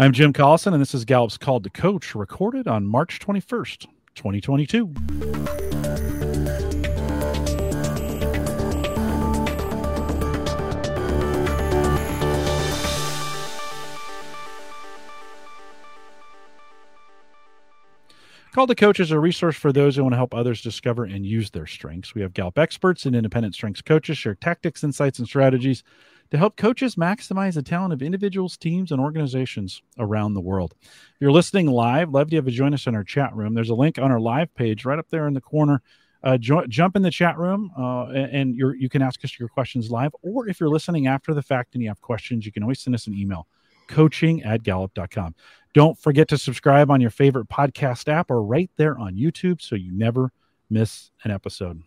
I'm Jim Collison, and this is Gallup's Called to Coach, recorded on March 21st, 2022. Called to Coach is a resource for those who want to help others discover and use their strengths. We have Gallup experts and independent strengths coaches share tactics, insights, and strategies to help coaches maximize the talent of individuals, teams, and organizations around the world. If you're listening live, love to have you join us in our chat room. There's a link on our live page right up there in the corner. Jump in the chat room, and you can ask us your questions live. Or if you're listening after the fact and you have questions, you can always send us an email, coaching@gallup.com. Don't forget to subscribe on your favorite podcast app or right there on YouTube so you never miss an episode.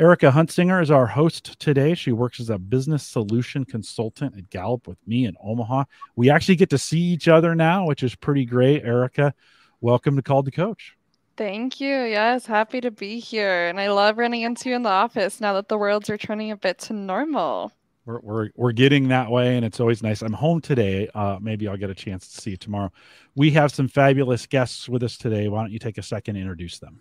Erica Huntsinger is our host today. She works as a business solution consultant at Gallup with me in Omaha. We actually get to see each other now, which is pretty great. Erica, welcome to Called to Coach. Thank you. Yes, happy to be here. And I love running into you in the office now that the world's returning a bit to normal. We're getting that way, and it's always nice. I'm home today. Maybe I'll get a chance to see you tomorrow. We have some fabulous guests with us today. Why don't you take a second and introduce them?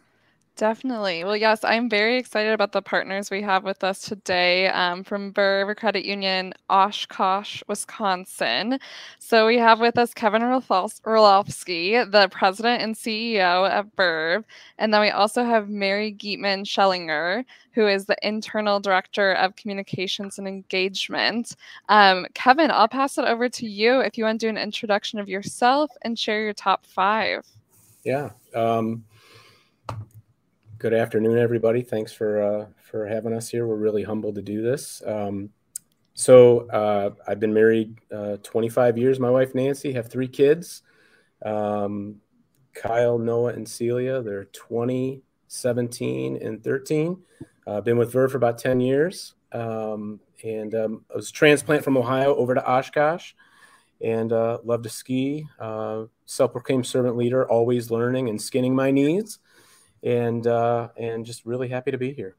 Definitely. Well, yes, I'm very excited about the partners we have with us today from Verve Credit Union, Oshkosh, Wisconsin. So we have with us Kevin Ralofsky, the president and CEO of Verve. And then we also have Mary Gietman-Schellinger, who is the internal director of communications and engagement. Kevin, I'll pass it over to you if you want to do an introduction of yourself and share your top five. Yeah. Good afternoon, everybody. Thanks for having us here. We're really humbled to do this. I've been married 25 years. My wife, Nancy, have three kids, Kyle, Noah, and Celia. They're 20, 17, and 13. I've been with Verve for about 10 years. I was a transplant from Ohio over to Oshkosh and love to ski. Self-proclaimed servant leader, always learning and skinning my knees. And just really happy to be here.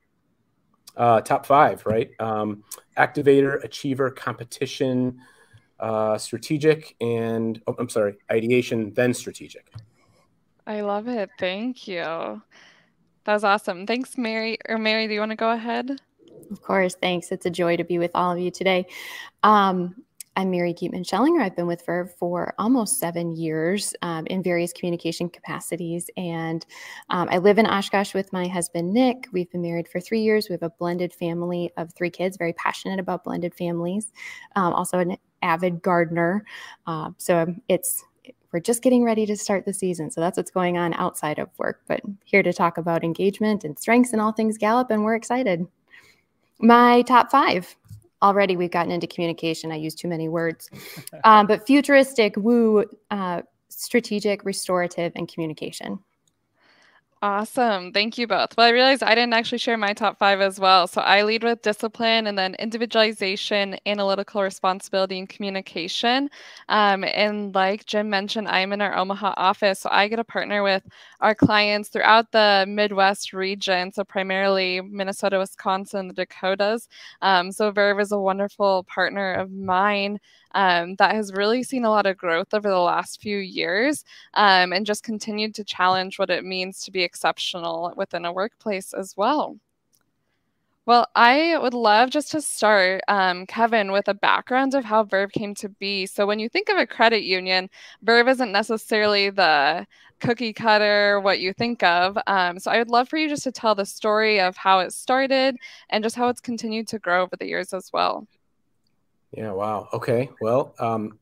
Top five, right? Activator, achiever, competition, strategic, and ideation, then strategic. I love it. Thank you. That was awesome. Thanks, Mary. Or Mary, do you want to go ahead? Of course. Thanks. It's a joy to be with all of you today. I'm Mary Gietman-Schellinger. I've been with Verve for almost 7 years in various communication capacities. And I live in Oshkosh with my husband, Nick. We've been married for 3 years. We have a blended family of three kids, very passionate about blended families, also an avid gardener. We're just getting ready to start the season. So that's what's going on outside of work, but here to talk about engagement and strengths and all things Gallup, and we're excited. My top five. Already we've gotten into communication. I use too many words, but futuristic, woo, strategic, restorative, and communication. Awesome. Thank you both. Well, I realized I didn't actually share my top five as well. So I lead with discipline and then individualization, analytical responsibility, and communication. And like Jim mentioned, I'm in our Omaha office. So I get to partner with our clients throughout the Midwest region. So primarily Minnesota, Wisconsin, the Dakotas. So Verve is a wonderful partner of mine that has really seen a lot of growth over the last few years and just continued to challenge what it means to be exceptional within a workplace as well. Well, I would love just to start, Kevin, with a background of how Verve came to be. So when you think of a credit union, Verve isn't necessarily the cookie cutter, what you think of. So I would love for you just to tell the story of how it started and just how it's continued to grow over the years as well. Yeah, wow. Okay. Well, I'm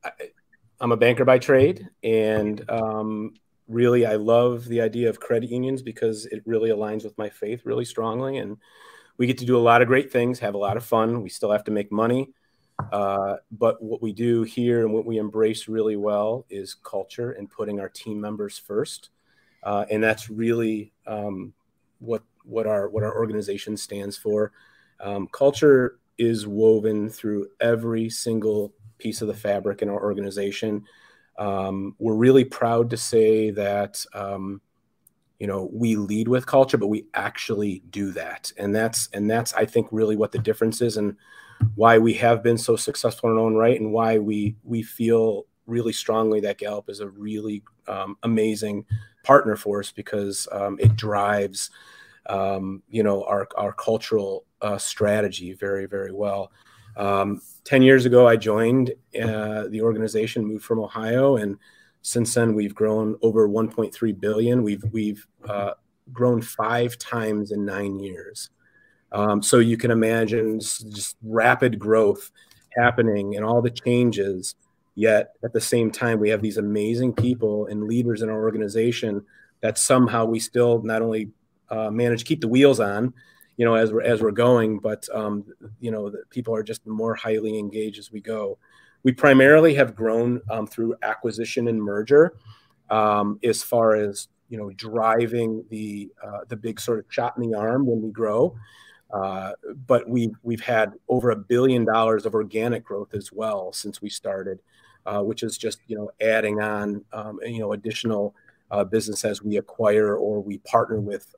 a banker by trade, and really, I love the idea of credit unions because it really aligns with my faith really strongly. And we get to do a lot of great things, have a lot of fun. We still have to make money. But what we do here and what we embrace really well is culture and putting our team members first. And that's really what our organization stands for. Culture is woven through every single piece of the fabric in our organization. We're really proud to say that, we lead with culture, but we actually do that. And that's, I think, really what the difference is and why we have been so successful in our own right and why we feel really strongly that Gallup is a really amazing partner for us, because it drives, you know, our cultural strategy very, very well. 10 years ago, I joined the organization, moved from Ohio, and since then we've grown over 1.3 billion. We've grown 5 times in 9 years. So you can imagine just rapid growth happening and all the changes, yet at the same time, we have these amazing people and leaders in our organization that somehow we still not only manage to keep the wheels on, you know, as we're going, but, you know, the people are just more highly engaged as we go. We primarily have grown through acquisition and merger, as far as, you know, driving the big sort of shot in the arm when we grow. But we've had over $1 billion of organic growth as well since we started, which is just, you know, adding on, you know, additional business as we acquire or we partner with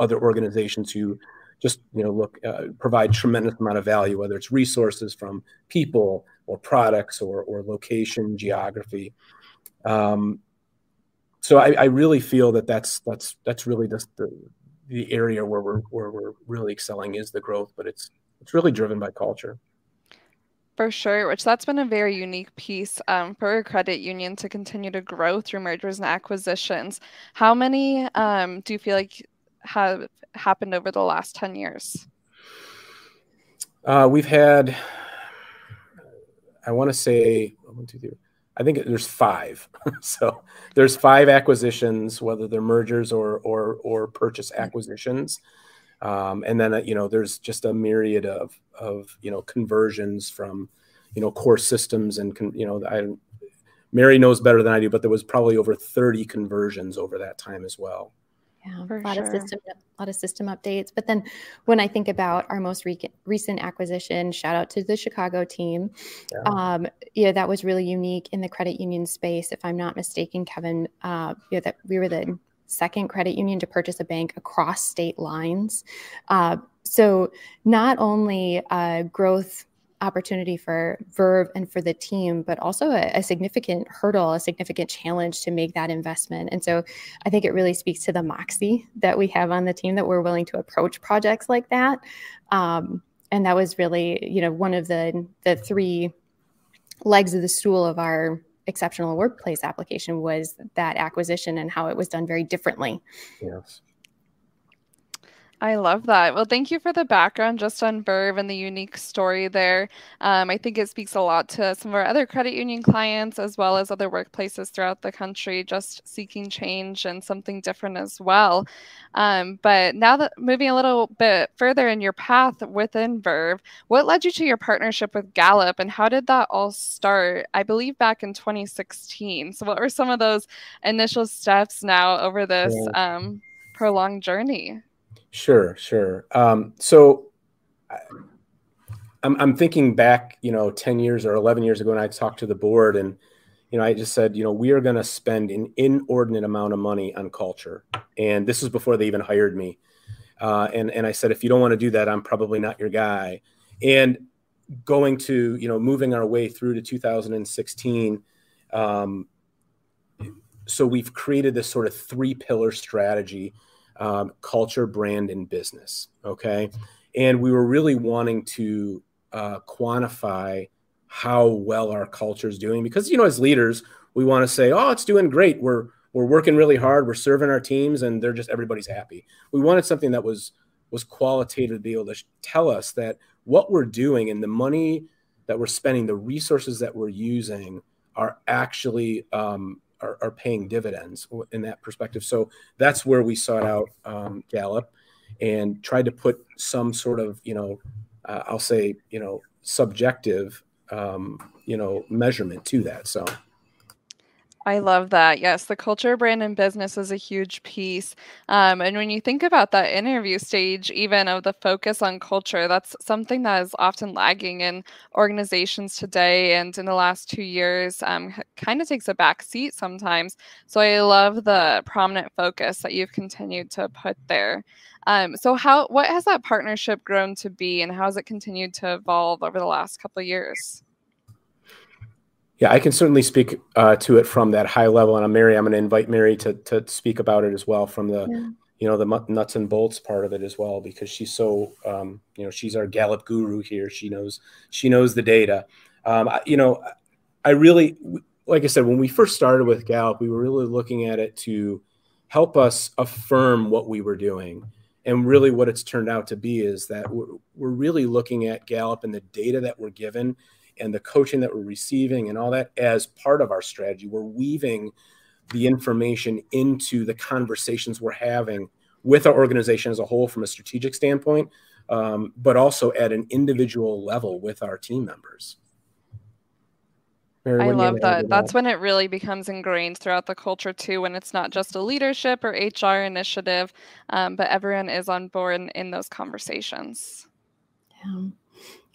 other organizations who just, you know, provide tremendous amount of value, whether it's resources from people or products or location, geography. So I really feel that that's really just the area where we're really excelling is the growth, but it's really driven by culture. For sure, which that's been a very unique piece for a credit union to continue to grow through mergers and acquisitions. How many do you feel like have happened over the last 10 years? We've had, I want to say, 1, 2, 3. I think there's 5. So there's 5 acquisitions, whether they're mergers or purchase acquisitions. And then, you know, there's just a myriad of, you know, conversions from, you know, core systems and, you know, Mary knows better than I do, but there was probably over 30 conversions over that time as well. Yeah, a lot of system updates. But then when I think about our most recent acquisition, shout out to the Chicago team, yeah. You know, that was really unique in the credit union space. If I'm not mistaken, Kevin, you know, that we were the second credit union to purchase a bank across state lines. So not only growth opportunity for Verve and for the team, but also a significant hurdle, a significant challenge to make that investment. And so I think it really speaks to the moxie that we have on the team, that we're willing to approach projects like that. And that was really, you know, one of the 3 legs of the stool of our exceptional workplace application was that acquisition and how it was done very differently. Yes. I love that. Well, thank you for the background just on Verve and the unique story there. I think it speaks a lot to some of our other credit union clients, as well as other workplaces throughout the country, just seeking change and something different as well. But now that moving a little bit further in your path within Verve, what led you to your partnership with Gallup, and how did that all start? I believe back in 2016. So what were some of those initial steps now over this prolonged journey? Sure. So I'm thinking back, you know, 10 years or 11 years ago, and I talked to the board, and, you know, I just said, you know, we are going to spend an inordinate amount of money on culture. And this was before they even hired me. And I said, if you don't want to do that, I'm probably not your guy. And going to, you know, moving our way through to 2016, so we've created this sort of 3-pillar strategy. Culture, brand, and business. Okay. And we were really wanting to quantify how well our culture is doing, because, you know, as leaders, we want to say, oh, it's doing great. We're working really hard. We're serving our teams, and they're just, everybody's happy. We wanted something that was qualitative to be able to tell us that what we're doing and the money that we're spending, the resources that we're using are actually, are paying dividends in that perspective. So that's where we sought out Gallup and tried to put some sort of, you know, I'll say, you know, subjective, you know, measurement to that. So I love that. Yes, the culture, brand, and business is a huge piece. And when you think about that interview stage, even of the focus on culture, that's something that is often lagging in organizations today. And in the last 2 years, kind of takes a back seat sometimes. So I love the prominent focus that you've continued to put there. So what has that partnership grown to be, and how has it continued to evolve over the last couple of years? Yeah, I can certainly speak to it from that high level. And I'm going to invite Mary to speak about it as well from the, you know, the nuts and bolts part of it as well, because she's so, you know, she's our Gallup guru here. She knows the data. You know, I really, like I said, when we first started with Gallup, we were really looking at it to help us affirm what we were doing. And really what it's turned out to be is that we're really looking at Gallup and the data that we're given and the coaching that we're receiving and all that as part of our strategy. We're weaving the information into the conversations we're having with our organization as a whole from a strategic standpoint, but also at an individual level with our team members. I love that. That's when it really becomes ingrained throughout the culture too, when it's not just a leadership or HR initiative, but everyone is on board in those conversations.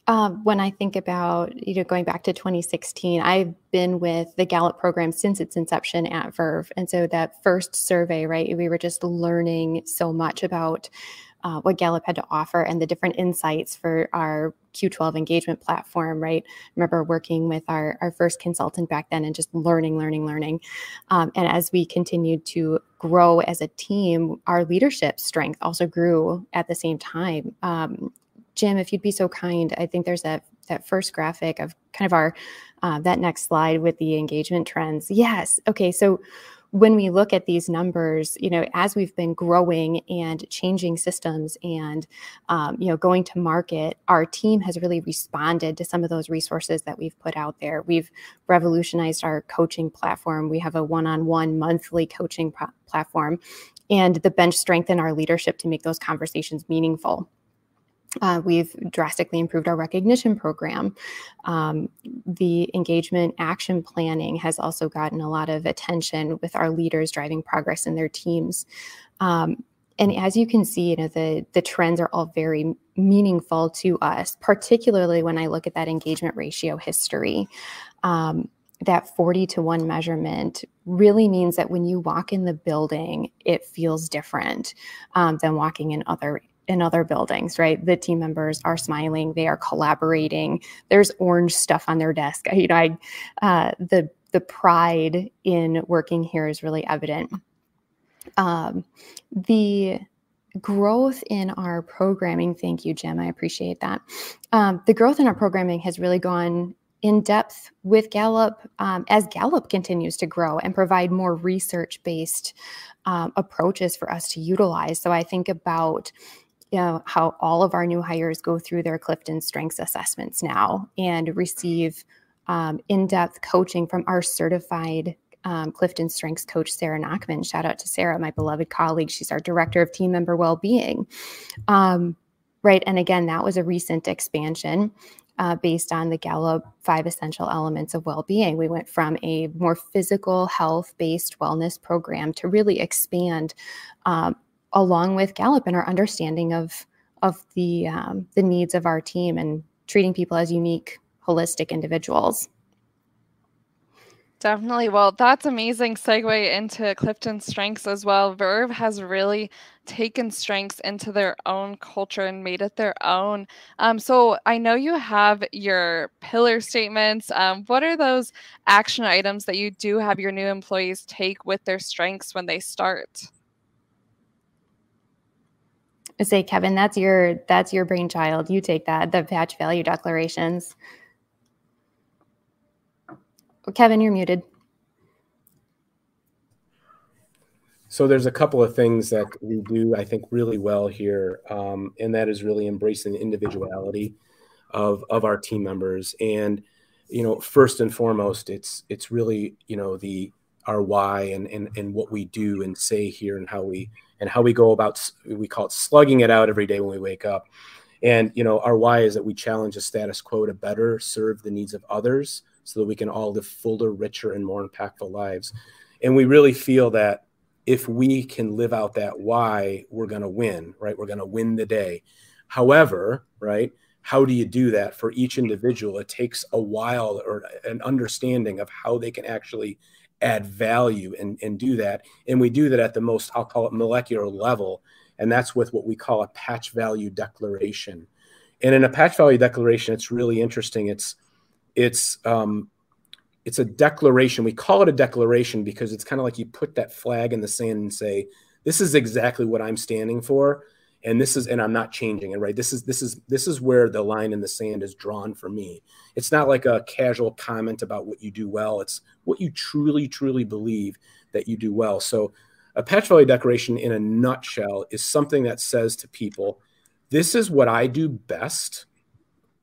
Yeah. When I think about, you know, going back to 2016, I've been with the Gallup program since its inception at Verve. And so that first survey, right, we were just learning so much about what Gallup had to offer and the different insights for our Q12 engagement platform, right? I remember working with our first consultant back then and just learning. And as we continued to grow as a team, our leadership strength also grew at the same time. Jim, if you'd be so kind, I think there's that first graphic of kind of our, that next slide with the engagement trends. Yes. Okay. So when we look at these numbers, you know, as we've been growing and changing systems and, you know, going to market, our team has really responded to some of those resources that we've put out there. We've revolutionized our coaching platform. We have a one-on-one monthly coaching platform and the bench strength in our leadership to make those conversations meaningful. We've drastically improved our recognition program. The engagement action planning has also gotten a lot of attention with our leaders driving progress in their teams. And as you can see, you know, the trends are all very meaningful to us, particularly when I look at that engagement ratio history. That 40-to-1 measurement really means that when you walk in the building, it feels different than walking in other buildings, right? The team members are smiling. They are collaborating. There's orange stuff on their desk. You know, the pride in working here is really evident. The growth in our programming. Thank you, Jim. I appreciate that. The growth in our programming has really gone in depth with Gallup as Gallup continues to grow and provide more research-based approaches for us to utilize. So I think about, you know, how all of our new hires go through their CliftonStrengths assessments now and receive in-depth coaching from our certified CliftonStrengths coach, Sarah Nachman. Shout out to Sarah, my beloved colleague. She's our director of team member well-being. Right. And again, that was a recent expansion based on the Gallup 5 essential elements of well-being. We went from a more physical health-based wellness program to really expand along with Gallup and our understanding of the needs of our team and treating people as unique, holistic individuals. Definitely. Well, that's amazing segue into CliftonStrengths as well. Verve has really taken strengths into their own culture and made it their own. So I know you have your pillar statements. What are those action items that you do have your new employees take with their strengths when they start? I say, Kevin, that's your brainchild. You take that, the Patch Value Declarations. Kevin, you're muted. So there's a couple of things that we do, I think, really well here, and that is really embracing the individuality of our team members. And, you know, first and foremost, it's really, you know, our why and what we do and say here and how we go about. We call it slugging it out every day when we wake up. And, you know, our why is that we challenge the status quo to better serve the needs of others, so that we can all live fuller, richer, and more impactful lives. And we really feel that if we can live out that why, we're going to win, right? We're going to win the day. However, right, how do you do that for each individual? It takes a while or an understanding of how they can actually add value and do that. And we do that at the most, I'll call it molecular level. And that's with what we call a Patch Value Declaration. And in a Patch Value Declaration, it's really interesting. It's it's a declaration. We call it a declaration because it's kind of like you put that flag in the sand and say, this is exactly what I'm standing for. And this is, and I'm not changing it, right? This is where the line in the sand is drawn for me. It's not like a casual comment about what you do well. It's what you truly, truly believe that you do well. So a Patch Valley Declaration in a nutshell is something that says to people, this is what I do best,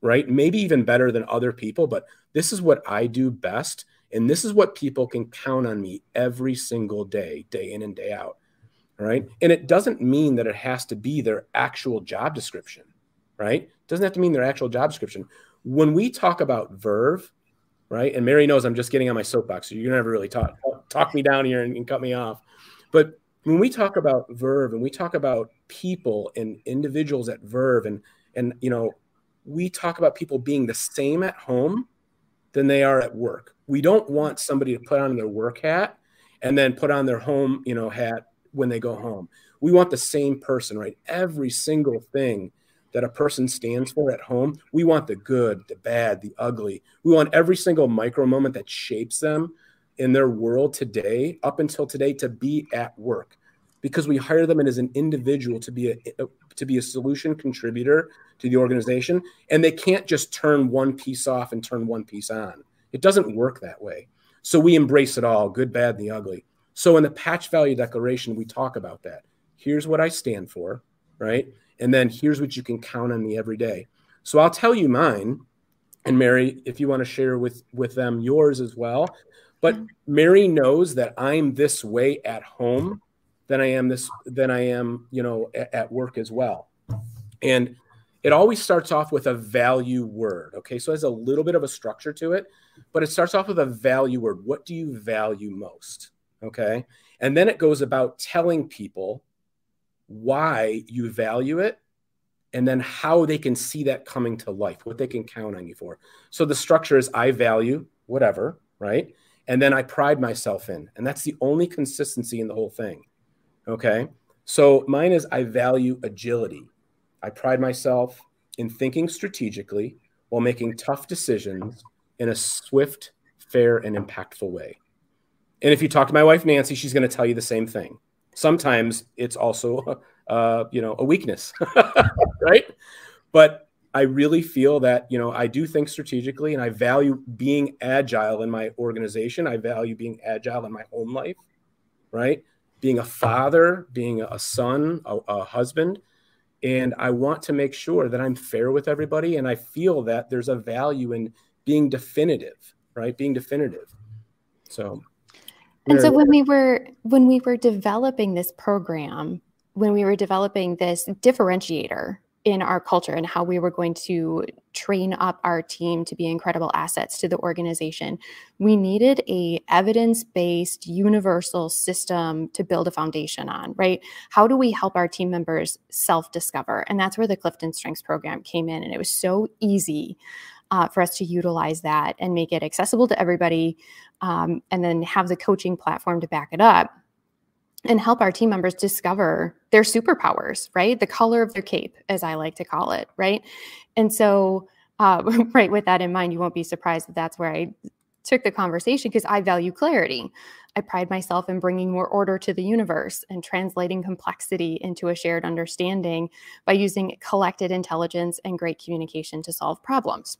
right? Maybe even better than other people, but this is what I do best. And this is what people can count on me every single day, day in and day out. Right. And it doesn't mean that it has to be their actual job description. Right. It doesn't have to mean their actual job description. When we talk about Verve, right. And Mary knows I'm just getting on my soapbox. So you're never really talk me down here and cut me off. But when we talk about Verve and we talk about people and individuals at Verve and, you know, we talk about people being the same at home than they are at work. We don't want somebody to put on their work hat and then put on their home, you know, hat when they go home. We want the same person, right? Every single thing that a person stands for at home, we want the good, the bad, the ugly. We want every single micro moment that shapes them in their world today, up until today, to be at work, because we hire them as an individual to be a solution contributor to the organization. And they can't just turn one piece off and turn one piece on. It doesn't work that way. So we embrace it all, good, bad, and the ugly. So in the Patch Valley Declaration, we talk about that. Here's what I stand for, right? And then here's what you can count on me every day. So I'll tell you mine, and Mary, if you want to share with them yours as well. But Mary knows that I'm this way at home than I am, you know, at work as well. And it always starts off with a value word, okay? So it has a little bit of a structure to it, but it starts off with a value word. What do you value most? Okay. And then it goes about telling people why you value it and then how they can see that coming to life, what they can count on you for. So the structure is I value whatever, right? And then I pride myself in, and that's the only consistency in the whole thing. Okay. So mine is I value agility. I pride myself in thinking strategically while making tough decisions in a swift, fair, and impactful way. And if you talk to my wife, Nancy, she's going to tell you the same thing. Sometimes it's also, a weakness, right? But I really feel that, you know, I do think strategically and I value being agile in my organization. I value being agile in my home life, right? Being a father, being a son, a husband. And I want to make sure that I'm fair with everybody. And I feel that there's a value in being definitive, right? Being definitive. So... And so when we were developing this program, when we were developing this differentiator in our culture and how we were going to train up our team to be incredible assets to the organization, we needed a evidence-based universal system to build a foundation on, right? How do we help our team members self-discover? And that's where the CliftonStrengths program came in. And it was so easy for us to utilize that and make it accessible to everybody, and then have the coaching platform to back it up and help our team members discover their superpowers, right? The color of their cape, as I like to call it, right? And so, right, with that in mind, you won't be surprised that that's where I took the conversation, because I value clarity. I pride myself in bringing more order to the universe and translating complexity into a shared understanding by using collected intelligence and great communication to solve problems.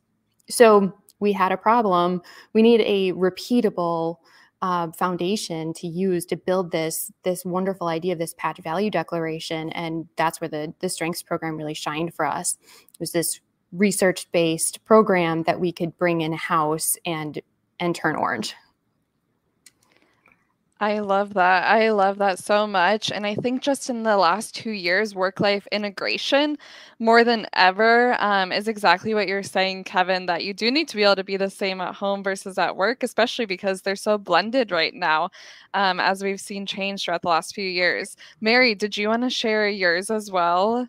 So we had a problem. We need a repeatable foundation to use to build this wonderful idea of this Patch Value Declaration. And that's where the Strengths program really shined for us. It was this research-based program that we could bring in-house and turn orange. I love that. I love that so much. And I think just in the last 2 years, work-life integration more than ever is exactly what you're saying, Kevin, that you do need to be able to be the same at home versus at work, especially because they're so blended right now, as we've seen change throughout the last few years. Mary, did you want to share yours as well?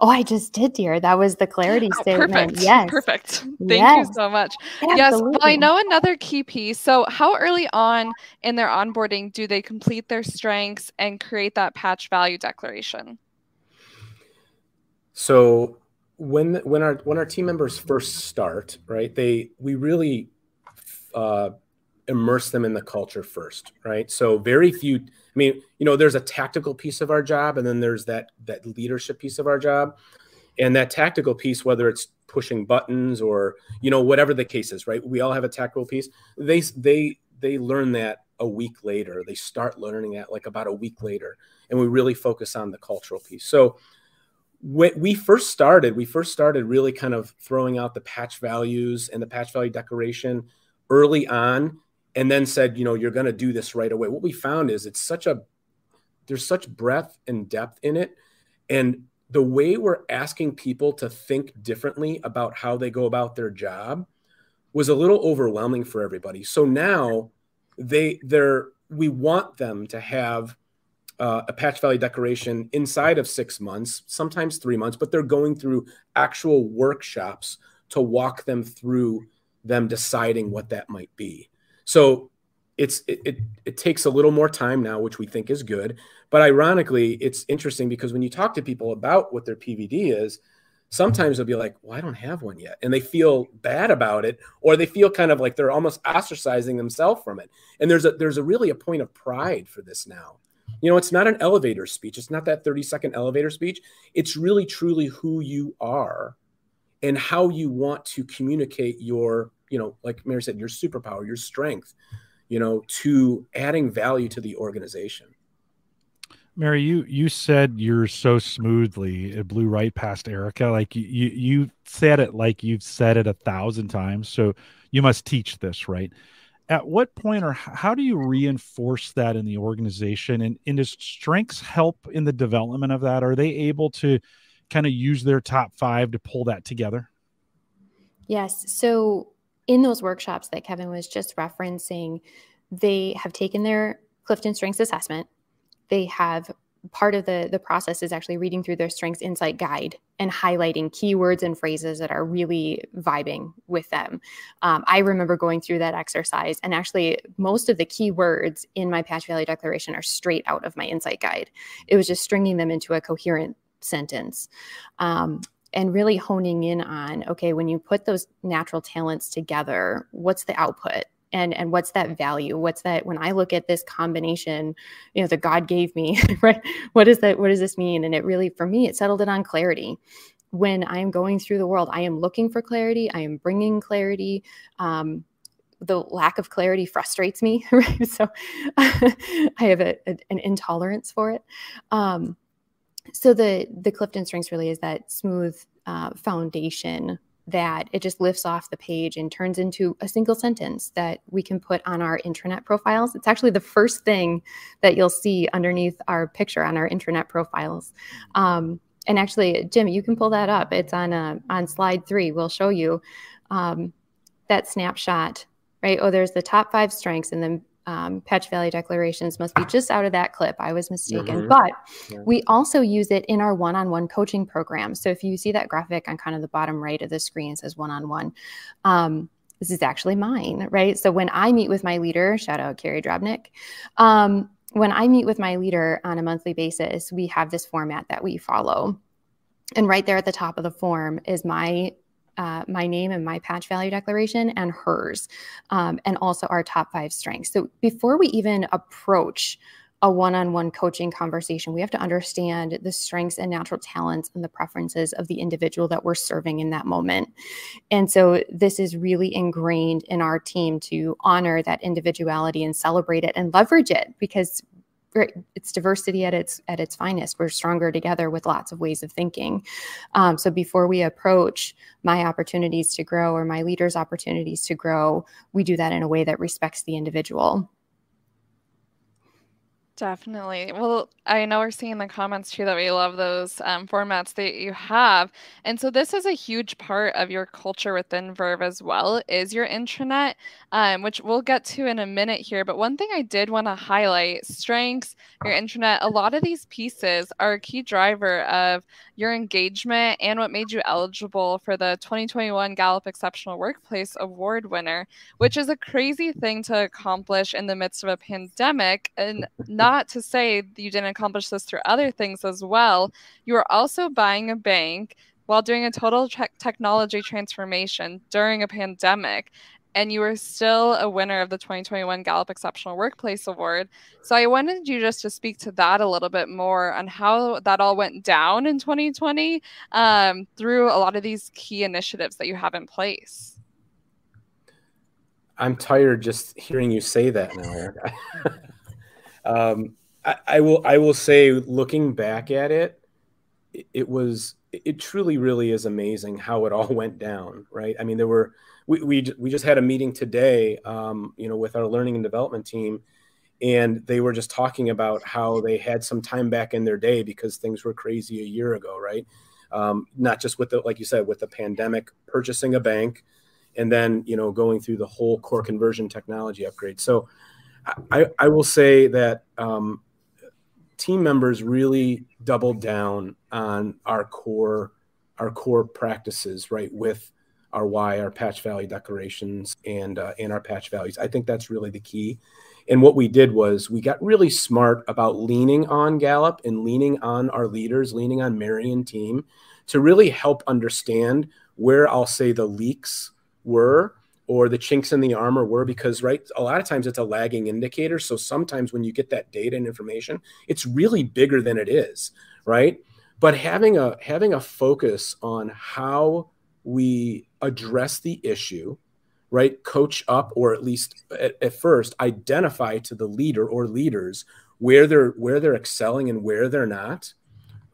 Oh, I just did, dear. That was the clarity statement. Perfect. Yes. Perfect. Thank you so much. Absolutely. Yes. Well, I know another key piece. So how early on in their onboarding do they complete their strengths and create that Patch Value Declaration? So when our team members first start, right, we really immerse them in the culture first, right? So very few, I mean, you know, there's a tactical piece of our job, and then there's that leadership piece of our job. And that tactical piece, whether it's pushing buttons or, you know, whatever the case is, right? We all have a tactical piece. They learn that a week later. They start learning that like about a week later. And we really focus on the cultural piece. So when we first started really kind of throwing out the patch values and the Patch Valley Declaration early on, and then said, you know, you're going to do this right away. What we found is there's such breadth and depth in it. And the way we're asking people to think differently about how they go about their job was a little overwhelming for everybody. So now we want them to have a Patch Valley Declaration inside of 6 months, sometimes 3 months, but they're going through actual workshops to walk them through them deciding what that might be. So it takes a little more time now, which we think is good. But ironically, it's interesting because when you talk to people about what their PVD is, sometimes they'll be like, well, I don't have one yet. And they feel bad about it, or they feel kind of like they're almost ostracizing themselves from it. And there's a really a point of pride for this now. You know, it's not an elevator speech. It's not that 30-second elevator speech. It's really truly who you are and how you want to communicate your, you know, like Mary said, your superpower, your strength, you know, to adding value to the organization. Mary, you said you're so smoothly, it blew right past Erica. Like you said it like you've said it 1,000 times. So you must teach this, right? At what point or how do you reinforce that in the organization? And does strengths help in the development of that? Are they able to kind of use their top five to pull that together? Yes. So in those workshops that Kevin was just referencing, they have taken their CliftonStrengths assessment. They have part of the process is actually reading through their Strengths Insight Guide and highlighting keywords and phrases that are really vibing with them. I remember going through that exercise, and actually most of the keywords in my Patch Valley Declaration are straight out of my Insight Guide. It was just stringing them into a coherent sentence. And really honing in on, okay, when you put those natural talents together, what's the output? And what's that value? What's that, when I look at this combination, you know, that God gave me, right? What is that? What does this mean? And it really, for me, it settled it on clarity. When I'm going through the world, I am looking for clarity. I am bringing clarity. The lack of clarity frustrates me, right? So I have an intolerance for it. So the CliftonStrengths really is that smooth foundation that it just lifts off the page and turns into a single sentence that we can put on our intranet profiles. It's actually the first thing that you'll see underneath our picture on our intranet profiles. And actually, Jim, you can pull that up. It's on slide 3. We'll show you that snapshot, right? Oh, there's the top 5 strengths, and then Patch Valley Declarations must be just out of that clip. I was mistaken. Mm-hmm. But we also use it in our one-on-one coaching program. So if you see that graphic on kind of the bottom right of the screen, it says one-on-one. This is actually mine, right? So when I meet with my leader, shout out Carrie Drobnick, when I meet with my leader on a monthly basis, we have this format that we follow. And right there at the top of the form is my name and my Patch Valley Declaration and hers, and also our top 5 strengths. So before we even approach a one-on-one coaching conversation, we have to understand the strengths and natural talents and the preferences of the individual that we're serving in that moment. And so this is really ingrained in our team to honor that individuality and celebrate it and leverage it, because it's diversity at its finest. We're stronger together with lots of ways of thinking. So before we approach my opportunities to grow or my leader's opportunities to grow, we do that in a way that respects the individual. Definitely. Well, I know we're seeing the comments too that we love those formats that you have. And so this is a huge part of your culture within Verve as well, is your intranet, which we'll get to in a minute here. But one thing I did want to highlight, strengths, your intranet, a lot of these pieces are a key driver of your engagement and what made you eligible for the 2021 Gallup Exceptional Workplace Award winner, which is a crazy thing to accomplish in the midst of a pandemic. And not to say you didn't accomplish this through other things as well. You are also buying a bank while doing a total technology transformation during a pandemic. and you were still a winner of the 2021 Gallup Exceptional Workplace Award. So I wanted you just to speak to that a little bit more on how that all went down in 2020 through a lot of these key initiatives that you have in place. I'm tired just hearing you say that now, Erica. I will say, looking back at it, it truly, really is amazing how it all went down, right? I mean, there were, we just had a meeting today, you know, with our learning and development team, and they were just talking about how they had some time back in their day because things were crazy a year ago, right? Not just with the, like you said, with the pandemic, purchasing a bank, and then, you know, going through the whole core conversion technology upgrade. So I will say that team members really doubled down on our core practices, right, with our why, our Patch Valley declarations, and our Patch values. I think that's really the key. And what we did was we got really smart about leaning on Gallup and leaning on our leaders, leaning on Mary and team to really help understand where, I'll say, the leaks were or the chinks in the armor were, because, right, a lot of times it's a lagging indicator. So sometimes when you get that data and information, it's really bigger than it is, right? But having a focus on how we address the issue, right, coach up, or at least at first identify to the leader or leaders where they're excelling and where they're not,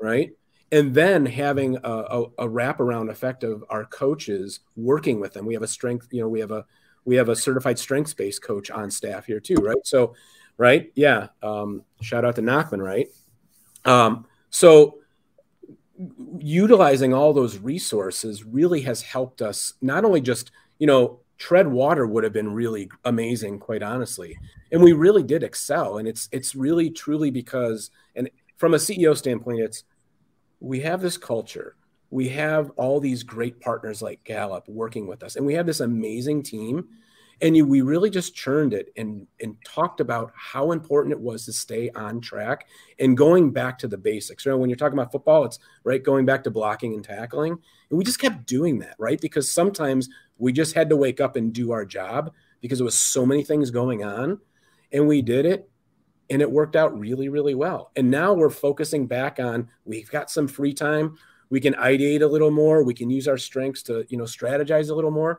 right? And then having a wraparound effect of our coaches working with them. We have a strength, you know, we have a certified strengths-based coach on staff here too, right? So, right, yeah. Shout out to Nachman, right? So utilizing all those resources really has helped us not only just, you know, tread water would have been really amazing, quite honestly. And we really did excel. And it's really truly because, and from a CEO standpoint, it's, we have this culture, we have all these great partners like Gallup working with us, and we have this amazing team, and we really just churned it and talked about how important it was to stay on track and going back to the basics. You know, when you're talking about football, it's, right, going back to blocking and tackling, and we just kept doing that, right? Because sometimes we just had to wake up and do our job because there was so many things going on, and we did it. And it worked out really, really well. And now we're focusing back on, we've got some free time. We can ideate a little more. We can use our strengths to, you know, strategize a little more.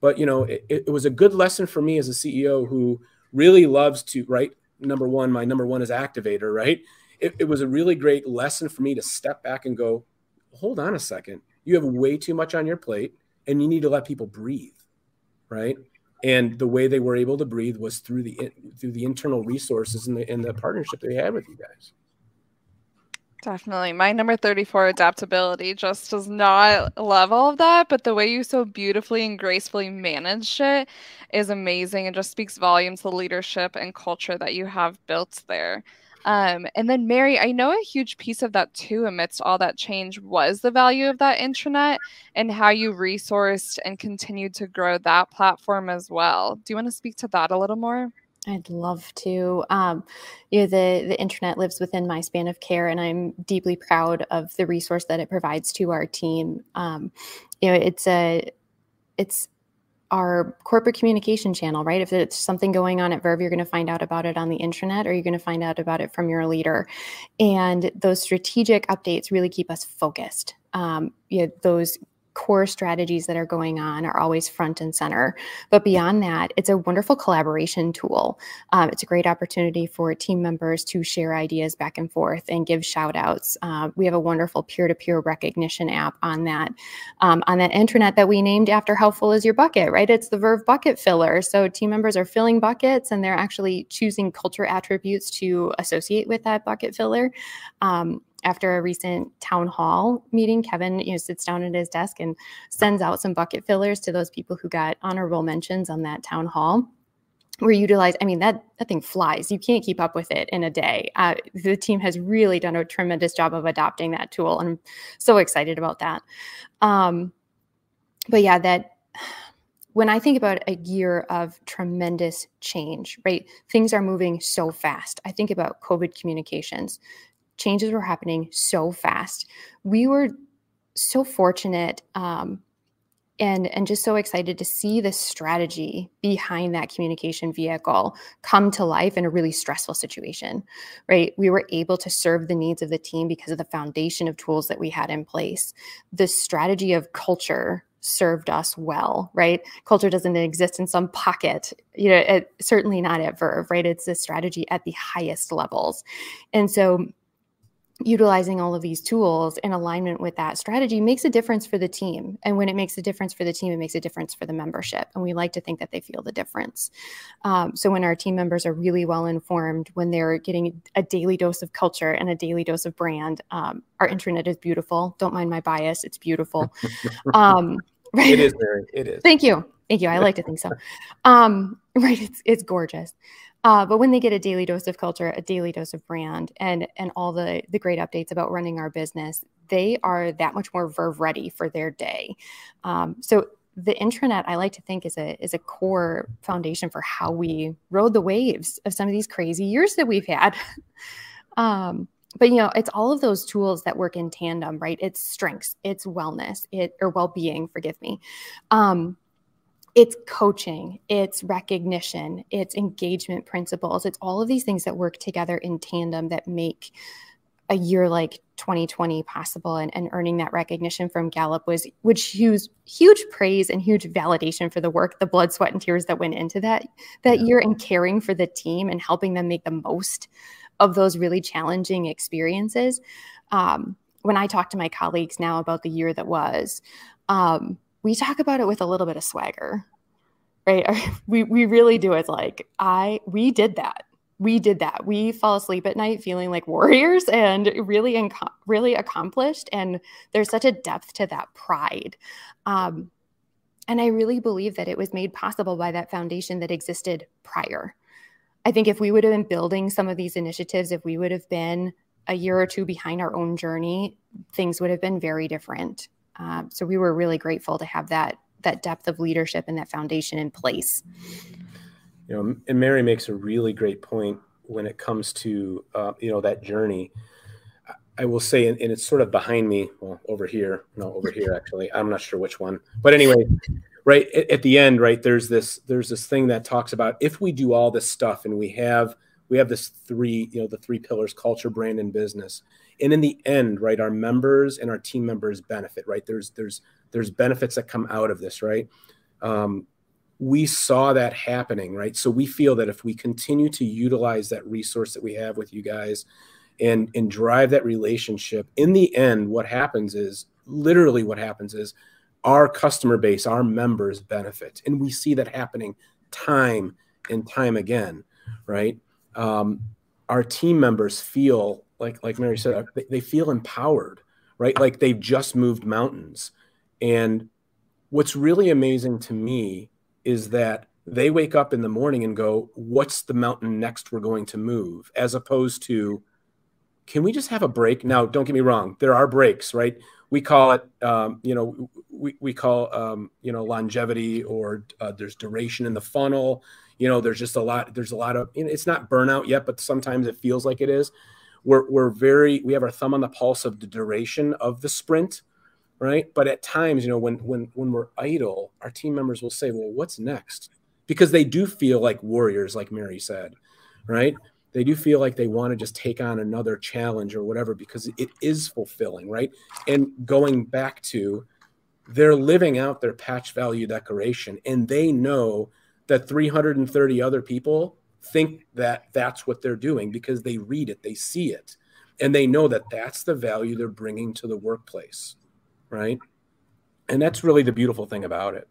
But, you know, it was a good lesson for me as a CEO who really loves to, right, number one, my number one is activator, right? It was a really great lesson for me to step back and go, hold on a second. You have way too much on your plate, and you need to let people breathe, right? And the way they were able to breathe was through the internal resources and the partnership they had with you guys. Definitely. My number 34, adaptability, just does not love all of that, but the way you so beautifully and gracefully managed it is amazing and just speaks volumes to the leadership and culture that you have built there. And then Mary, I know a huge piece of that too, amidst all that change, was the value of that intranet and how you resourced and continued to grow that platform as well. Do you want to speak to that a little more? I'd love to. You know, the intranet lives within my span of care, and I'm deeply proud of the resource that it provides to our team. You know, it's our corporate communication channel, right? If there's something going on at Verve, you're going to find out about it on the intranet, or you're going to find out about it from your leader. And those strategic updates really keep us focused. You know, those core strategies that are going on are always front and center. But beyond that, it's a wonderful collaboration tool. It's a great opportunity for team members to share ideas back and forth and give shout outs. We have a wonderful peer-to-peer recognition app on that intranet that we named after How Full Is Your Bucket, right? It's the Verve Bucket Filler. So team members are filling buckets, and they're actually choosing culture attributes to associate with that bucket filler. After a recent town hall meeting, Kevin, you know, sits down at his desk and sends out some bucket fillers to those people who got honorable mentions on that town hall. We're utilized. I mean, that thing flies. You can't keep up with it in a day. The team has really done a tremendous job of adopting that tool, and I'm so excited about that. But yeah, that. When I think about a year of tremendous change, right? Things are moving so fast. I think about COVID communications. Changes were happening so fast. We were so fortunate And just so excited to see the strategy behind that communication vehicle come to life in a really stressful situation, right? We were able to serve the needs of the team because of the foundation of tools that we had in place. The strategy of culture served us well, right? Culture doesn't exist in some pocket, you know, certainly not at Verve, right? It's a strategy at the highest levels. And so utilizing all of these tools in alignment with that strategy makes a difference for the team. And when it makes a difference for the team, it makes a difference for the membership. And we like to think that they feel the difference. So when our team members are really well informed, when they're getting a daily dose of culture and a daily dose of brand, our intranet is beautiful. Don't mind my bias. It's beautiful. Right? It is, Mary. It is. Thank you. Thank you. I like to think so. Right. It's gorgeous. But when they get a daily dose of culture, a daily dose of brand, and all the great updates about running our business, they are that much more Verve ready for their day. So the intranet, I like to think, is a core foundation for how we rode the waves of some of these crazy years that we've had. But, you know, it's all of those tools that work in tandem, right? It's strengths, it's wellness, or well-being, forgive me. It's coaching, it's recognition, it's engagement principles. It's all of these things that work together in tandem that make a year like 2020 possible, and earning that recognition from Gallup was huge praise and huge validation for the work, the blood, sweat, and tears that went into that year, and caring for the team and helping them make the most of those really challenging experiences. When I talk to my colleagues now about the year that was, we talk about it with a little bit of swagger, right? We really do. It's like, we did that. We fall asleep at night feeling like warriors and really accomplished. And there's such a depth to that pride. And I really believe that it was made possible by that foundation that existed prior. I think if we would have been building some of these initiatives, if we would have been a year or two behind our own journey, things would have been very different. So we were really grateful to have that depth of leadership and that foundation in place. You know, and Mary makes a really great point when it comes to, that journey. I will say, and it's sort of behind me, well, over here, actually, I'm not sure which one, but anyway, right at the end, right, there's this thing that talks about if we do all this stuff and we have this three pillars, culture, brand, and business. And in the end, right, our members and our team members benefit, right? There's benefits that come out of this, right? We saw that happening, right? So we feel that if we continue to utilize that resource that we have with you guys and drive that relationship, in the end, what happens is our customer base, our members benefit. And we see that happening time and time again, right? Our team members feel, like Mary said, they feel empowered, right? Like they've just moved mountains. And what's really amazing to me is that they wake up in the morning and go, what's the mountain next we're going to move? As opposed to, can we just have a break? Now, don't get me wrong. There are breaks, right? We call it, longevity, or there's duration in the funnel. You know, there's a lot of, it's not burnout yet, but sometimes it feels like it is. We have our thumb on the pulse of the duration of the sprint, right? But at times, you know, when we're idle, our team members will say, well, what's next? Because they do feel like warriors, like Mary said, right? They do feel like they want to just take on another challenge or whatever, because it is fulfilling, right? And going back to, they're living out their Patch Valley Declaration, and they know that 330 other people think that that's what they're doing because they read it, they see it, and they know that that's the value they're bringing to the workplace, right? And that's really the beautiful thing about it.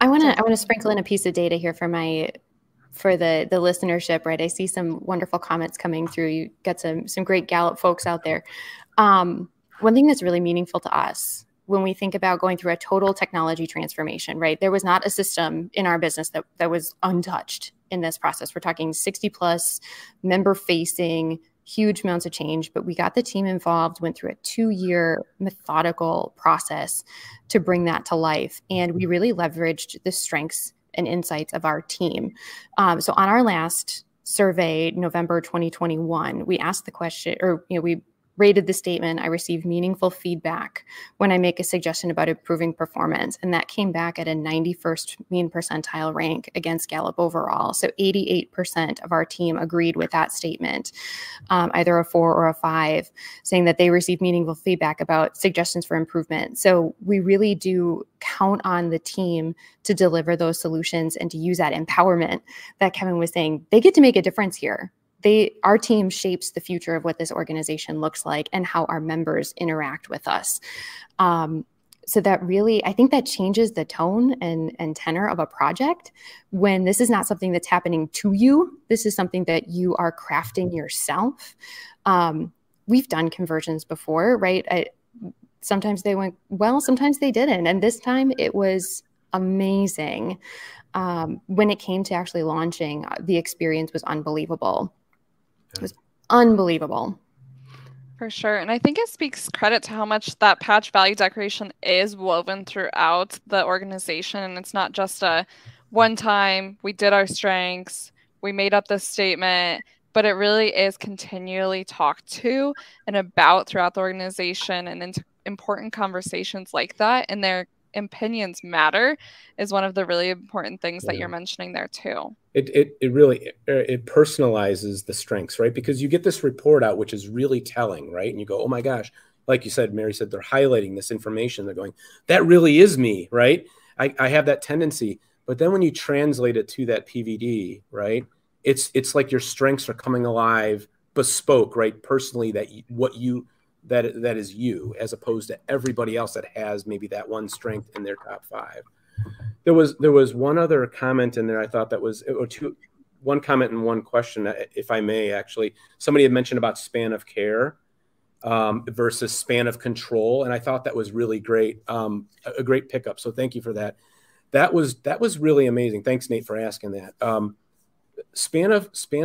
I want to sprinkle in a piece of data here for the listenership, right? I see some wonderful comments coming through. You got some great Gallup folks out there. One thing that's really meaningful to us when we think about going through a total technology transformation, right? There was not a system in our business that was untouched in this process. We're talking 60 plus member facing, huge amounts of change, but we got the team involved, went through a 2-year methodical process to bring that to life. And we really leveraged the strengths and insights of our team. So on our last survey, November 2021, we asked the question, or, you know, we rated the statement, I received meaningful feedback when I make a suggestion about improving performance. And that came back at a 91st mean percentile rank against Gallup overall. So 88% of our team agreed with that statement, either a 4 or a 5, saying that they received meaningful feedback about suggestions for improvement. So we really do count on the team to deliver those solutions and to use that empowerment that Kevin was saying. They get to make a difference here. Our team shapes the future of what this organization looks like and how our members interact with us. So that really, I think that changes the tone and tenor of a project when this is not something that's happening to you. This is something that you are crafting yourself. We've done conversions before, right? Sometimes they went well, sometimes they didn't. And this time it was amazing. When it came to actually launching, the experience was unbelievable. It was unbelievable. For sure. And I think it speaks credit to how much that Patch Valley Declaration is woven throughout the organization. And it's not just a one time, we did our strengths, we made up this statement, but it really is continually talked to and about throughout the organization, and important conversations like that. And their opinions matter is one of the really important things that you're mentioning there too. It really personalizes the strengths, right? Because you get this report out, which is really telling, right? And you go, oh my gosh, like you said, Mary said, they're highlighting this information. They're going, that really is me, right? I have that tendency. But then when you translate it to that PVD, right? It's like your strengths are coming alive, bespoke, right? Personally, that is you, as opposed to everybody else that has maybe that one strength in their top five. There was one other comment in there I thought that was, or two, one comment and one question, if I may, actually. Somebody had mentioned about span of care versus span of control, and I thought that was really great, a great pickup. So thank you for that. That was really amazing. Thanks, Nate, for asking that. Span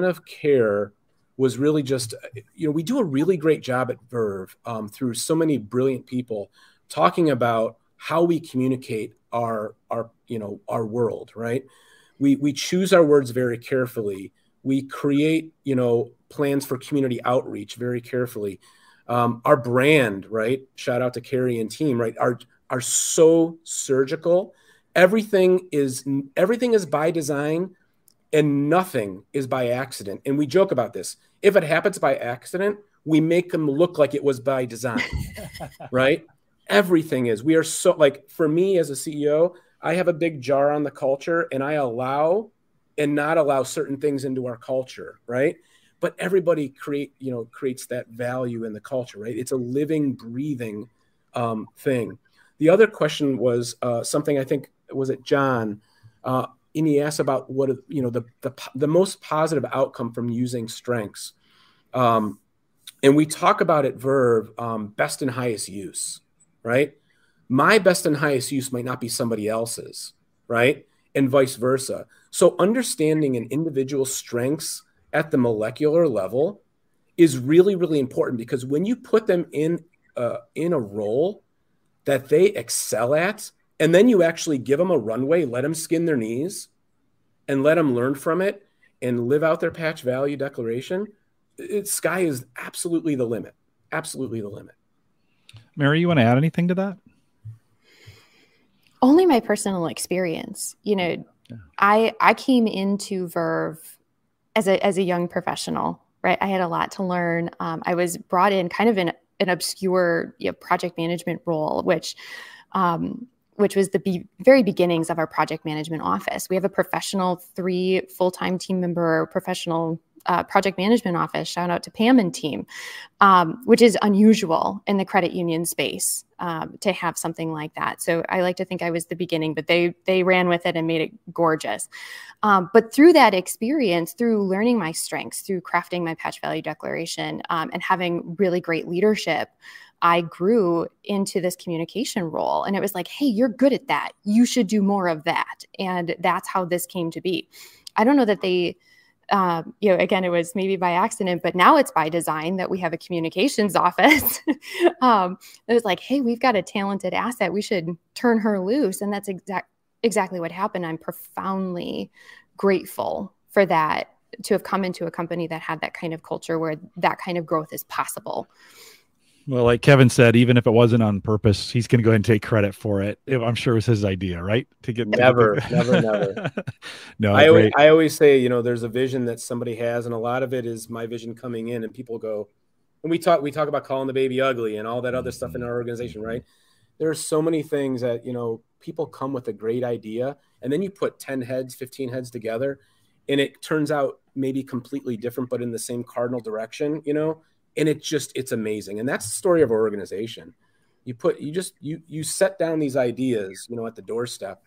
of care was really just, we do a really great job at Verve through so many brilliant people talking about how we communicate our world, right? We choose our words very carefully. We create, plans for community outreach very carefully. Our brand, right? Shout out to Carrie and team, right? Are so surgical. Everything is by design, and nothing is by accident. And we joke about this. If it happens by accident, we make them look like it was by design, right? Everything is. We are so, like, for me as a CEO, I have a big jar on the culture, and I allow and not allow certain things into our culture, right? But everybody creates that value in the culture, right? It's a living, breathing thing. The other question was something, I think, was it John? And he asked about what, the most positive outcome from using strengths. And we talk about at Verve, best and highest use, right? My best and highest use might not be somebody else's, right? And vice versa. So understanding an individual's strengths at the molecular level is really, really important, because when you put them in a role that they excel at, and then you actually give them a runway, let them skin their knees and let them learn from it and live out their Patch Value Declaration, sky is absolutely the limit. Absolutely the limit. Mary, you want to add anything to that? Only my personal experience. I came into Verve as a young professional, right? I had a lot to learn. I was brought in kind of in an obscure project management role, which was the very beginnings of our project management office. We have a professional 3 full-time team member professional project management office, shout out to Pam and team, which is unusual in the credit union space to have something like that. So I like to think I was the beginning, but they ran with it and made it gorgeous. But through that experience, through learning my strengths, through crafting my Patch Value Declaration and having really great leadership, I grew into this communication role, and it was like, hey, you're good at that. You should do more of that. And that's how this came to be. I don't know that they, again, it was maybe by accident, but now it's by design that we have a communications office. It was like, hey, we've got a talented asset. We should turn her loose. And that's exactly what happened. I'm profoundly grateful for that, to have come into a company that had that kind of culture where that kind of growth is possible. Well, like Kevin said, even if it wasn't on purpose, he's going to go ahead and take credit for it. I'm sure it was his idea, right? To get never. No, I always say, you know, there's a vision that somebody has, and a lot of it is my vision coming in, and people go, and we talk about calling the baby ugly and all that other stuff in our organization, right? There are so many things that, you know, people come with a great idea, and then you put 10 heads, 15 heads together, and it turns out maybe completely different, but in the same cardinal direction, you know. And it just, it's amazing. And that's the story of our organization. You set down these ideas, you know, at the doorstep,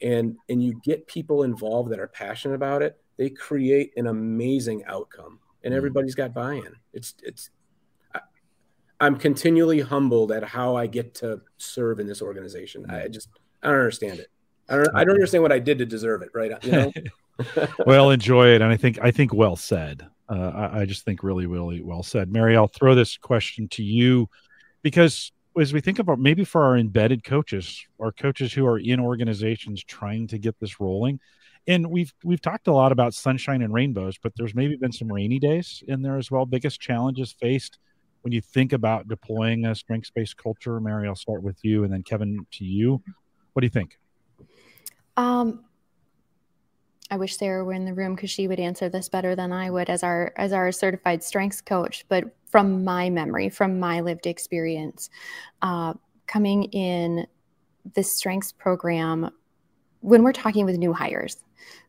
and you get people involved that are passionate about it. They create an amazing outcome, and everybody's got buy-in. I'm continually humbled at how I get to serve in this organization. I don't understand it. I don't understand what I did to deserve it. Right. You know? Well, enjoy it. And I think well said. I just think really, really well said. Mary, I'll throw this question to you, because as we think about maybe for our embedded coaches, our coaches who are in organizations trying to get this rolling, and we've talked a lot about sunshine and rainbows, but there's maybe been some rainy days in there as well. Biggest challenges faced when you think about deploying a strengths-based culture. Mary, I'll start with you, and then Kevin, to you. What do you think? I wish Sarah were in the room because she would answer this better than I would as our certified strengths coach. But from my memory, from my lived experience, coming in this strengths program, when we're talking with new hires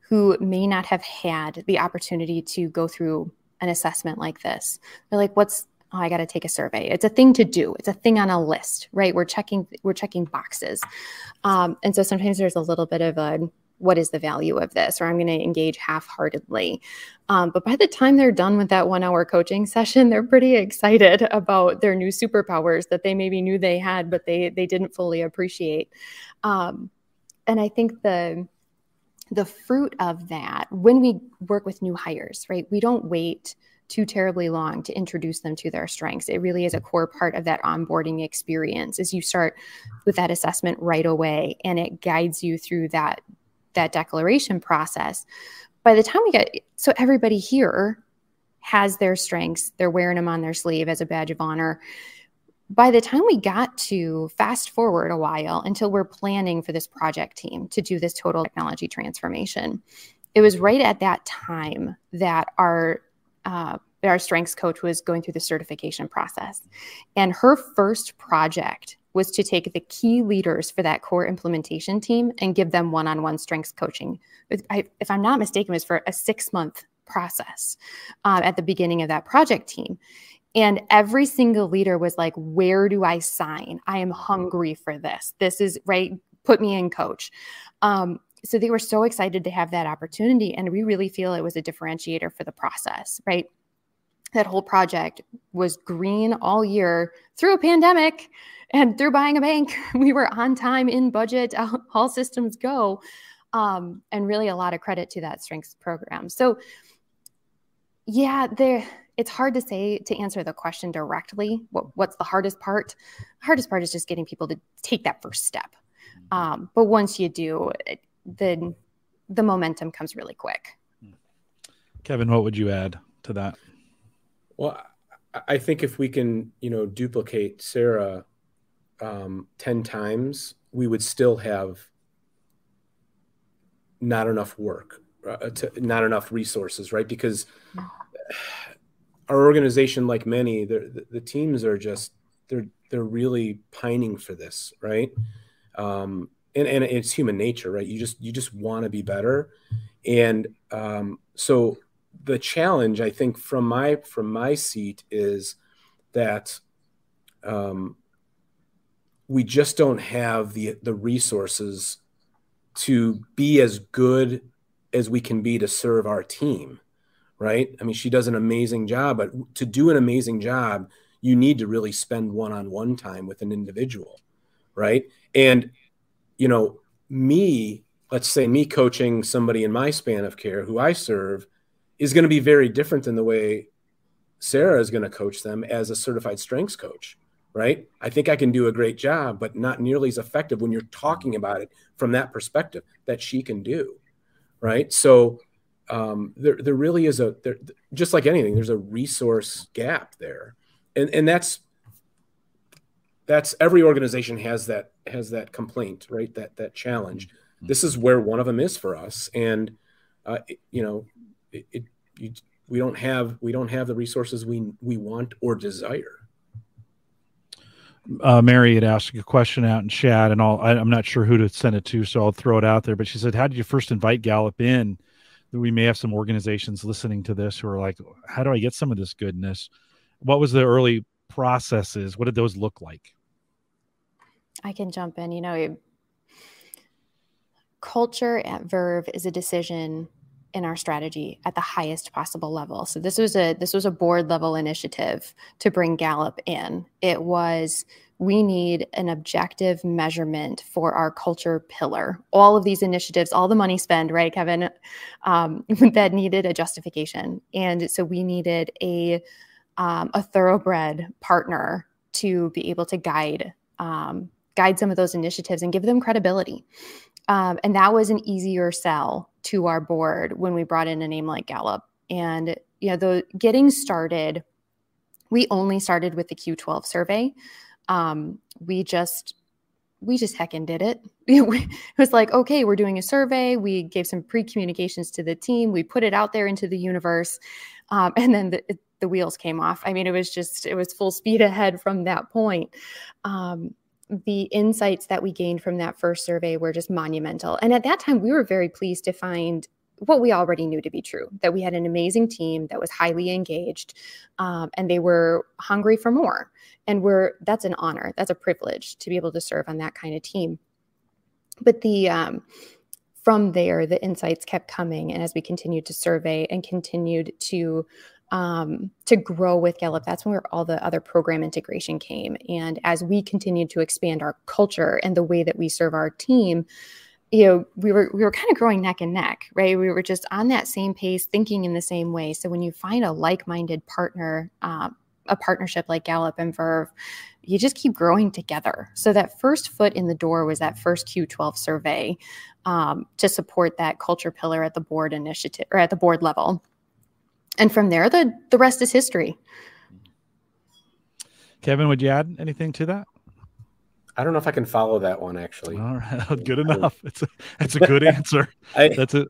who may not have had the opportunity to go through an assessment like this, they're like, oh, I got to take a survey. It's a thing to do. It's a thing on a list, right? We're checking boxes. And so sometimes there's a little bit of a, what is the value of this? Or I'm going to engage half-heartedly. But by the time they're done with that 1 hour coaching session, they're pretty excited about their new superpowers that they maybe knew they had, but they didn't fully appreciate. And I think the fruit of that, when we work with new hires, right, we don't wait too terribly long to introduce them to their strengths. It really is a core part of that onboarding experience, as you start with that assessment right away, and it guides you through that declaration process. By the time we get, so everybody here has their strengths, they're wearing them on their sleeve as a badge of honor. By the time we got to fast forward a while until we're planning for this project team to do this total technology transformation, it was right at that time that our strengths coach was going through the certification process. And her first project was to take the key leaders for that core implementation team and give them one-on-one strengths coaching. If I'm not mistaken, it was for a 6-month process at the beginning of that project team. And every single leader was like, where do I sign? I am hungry for this. This is right. Put me in, coach. So they were so excited to have that opportunity. And we really feel it was a differentiator for the process, right? That whole project was green all year through a pandemic and through buying a bank. We were on time, in budget, all systems go, and really a lot of credit to that strengths program. So yeah, it's hard to say, to answer the question directly, what's the hardest part? The hardest part is just getting people to take that first step. But once you do, the momentum comes really quick. Kevin, what would you add to that? Well, I think if we can, you know, duplicate Sarah 10 times, we would still have not enough work, not enough resources, right? Because our organization, like many, the teams are just, they're really pining for this, right? And it's human nature, right? You just want to be better. And so the challenge, I think, from my seat is that we just don't have the resources to be as good as we can be to serve our team, right? I mean, she does an amazing job, but to do an amazing job, you need to really spend one-on-one time with an individual, right? And, you know, let's say me coaching somebody in my span of care who I serve is going to be very different than the way Sarah is going to coach them as a certified strengths coach, right? I think I can do a great job, but not nearly as effective when you're talking about it from that perspective that she can do, right? So there really is just like anything, there's a resource gap there. And that's that's every organization has that complaint, right? That challenge. This is where one of them is for us. And we don't have the resources we want or desire. Mary had asked a question out in chat, and I'm not sure who to send it to, so I'll throw it out there. But she said, how did you first invite Gallup in? We may have some organizations listening to this who are like, how do I get some of this goodness? What was the early processes? What did those look like? I can jump in. Culture at Verve is a decision in our strategy at the highest possible level. So this was a board level initiative to bring Gallup in. It was, we need an objective measurement for our culture pillar. All of these initiatives, all the money spent, right, Kevin, that needed a justification. And so we needed a thoroughbred partner to be able to guide some of those initiatives and give them credibility. And that was an easier sell to our board when we brought in a name like Gallup. And, getting started, we only started with the Q12 survey. We just heckin' did it. It was like, okay, we're doing a survey. We gave some pre-communications to the team. We put it out there into the universe. And then the wheels came off. I mean, it was full speed ahead from that point. The insights that we gained from that first survey were just monumental. And at that time, we were very pleased to find what we already knew to be true, that we had an amazing team that was highly engaged, and they were hungry for more. And that's an honor. That's a privilege to be able to serve on that kind of team. But from there, the insights kept coming. And as we continued to survey and continued to grow with Gallup, that's where all the other program integration came. And as we continued to expand our culture and the way that we serve our team, we were kind of growing neck and neck, right? We were just on that same pace, thinking in the same way. So when you find a like-minded partner, a partnership like Gallup and Verve, you just keep growing together. So that first foot in the door was that first Q12 survey to support that culture pillar at the board initiative or at the board level. And from there, the rest is history. Kevin, would you add anything to that? I don't know if I can follow that one, actually. All right, good enough. That's a good answer. That's it.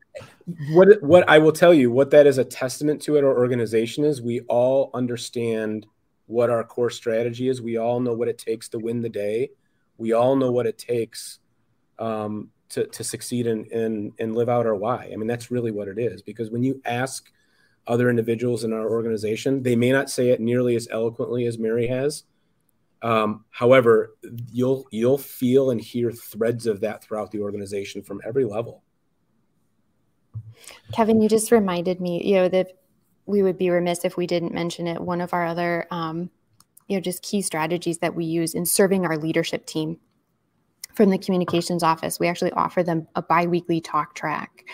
What I will tell you, what that is a testament to at our organization is we all understand what our core strategy is. We all know what it takes to win the day. We all know what it takes to succeed and live out our why. I mean, that's really what it is. Because when you ask other individuals in our organization, they may not say it nearly as eloquently as Mary has. However, you'll feel and hear threads of that throughout the organization from every level. Kevin, you just reminded me, that we would be remiss if we didn't mention it. One of our other, just key strategies that we use in serving our leadership team from the communications office, we actually offer them a biweekly talk track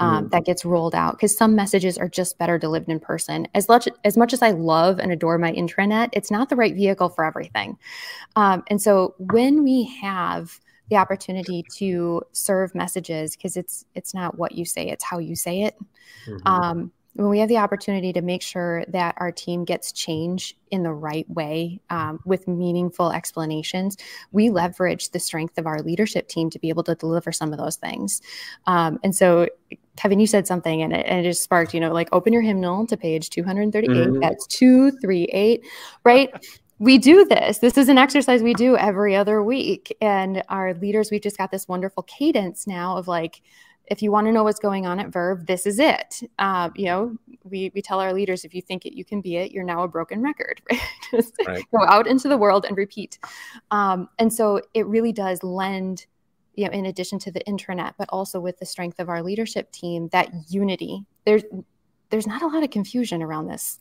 that gets rolled out because some messages are just better delivered in person. As much as I love and adore my intranet, it's not the right vehicle for everything. And so when we have the opportunity to serve messages, because it's not what you say, it's how you say it. Mm-hmm. When we have the opportunity to make sure that our team gets change in the right way with meaningful explanations, we leverage the strength of our leadership team to be able to deliver some of those things. And so, Kevin, you said something and it just sparked, open your hymnal to page 238. Mm-hmm. That's 238, right? We do this. This is an exercise we do every other week. And our leaders, we've just got this wonderful cadence now of like, if you want to know what's going on at Verve, this is it. We tell our leaders, if you think it, you can be it, you're now a broken record. Right? Just right. Go out into the world and repeat. And so it really does lend, in addition to the intranet, but also with the strength of our leadership team, that unity. There's not a lot of confusion around this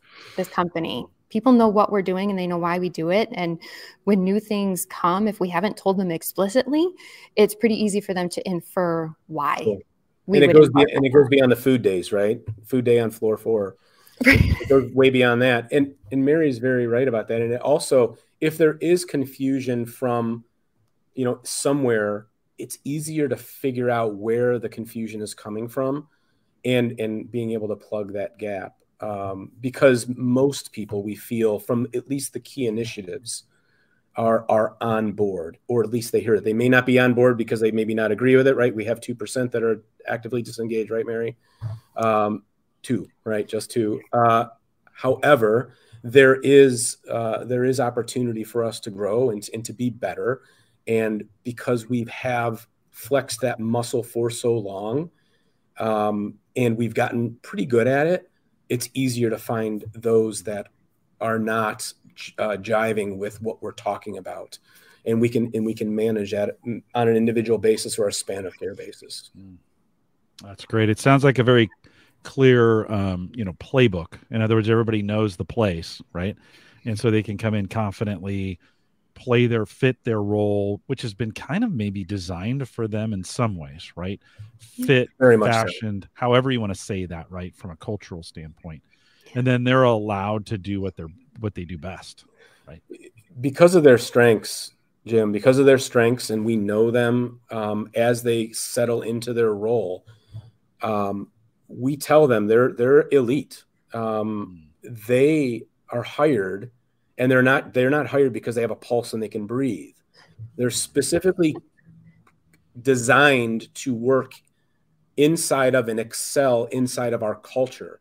company. People know what we're doing and they know why we do it. And when new things come, if we haven't told them explicitly, it's pretty easy for them to infer why. Cool. It goes beyond the food days, right? Food day on floor 4. It goes way beyond that. And Mary's very right about that. And it also, if there is confusion from, somewhere, it's easier to figure out where the confusion is coming from and being able to plug that gap. Because most people, we feel, from at least the key initiatives, are on board, or at least they hear it. They may not be on board because they maybe not agree with it, right? We have 2% that are actively disengaged, right, Mary? Two, right? Just two. However, there is opportunity for us to grow and to be better. And because we have flexed that muscle for so long, and we've gotten pretty good at it, it's easier to find those that are not jiving with what we're talking about, and we can manage that on an individual basis or a span of care basis. That's great. It sounds like a very clear, playbook. In other words, everybody knows the place, right? And so they can come in confidently, play their fit, their role, which has been kind of maybe designed for them in some ways, right? Fit, very much fashioned, so. However you want to say that, right? From a cultural standpoint. And then they're allowed to do what they do best, right? Because of their strengths, Jim, because of their strengths, and we know them as they settle into their role, we tell them they're elite. They are hired, and they're not hired because they have a pulse and they can breathe. They're specifically designed to work inside of and excel inside of our culture,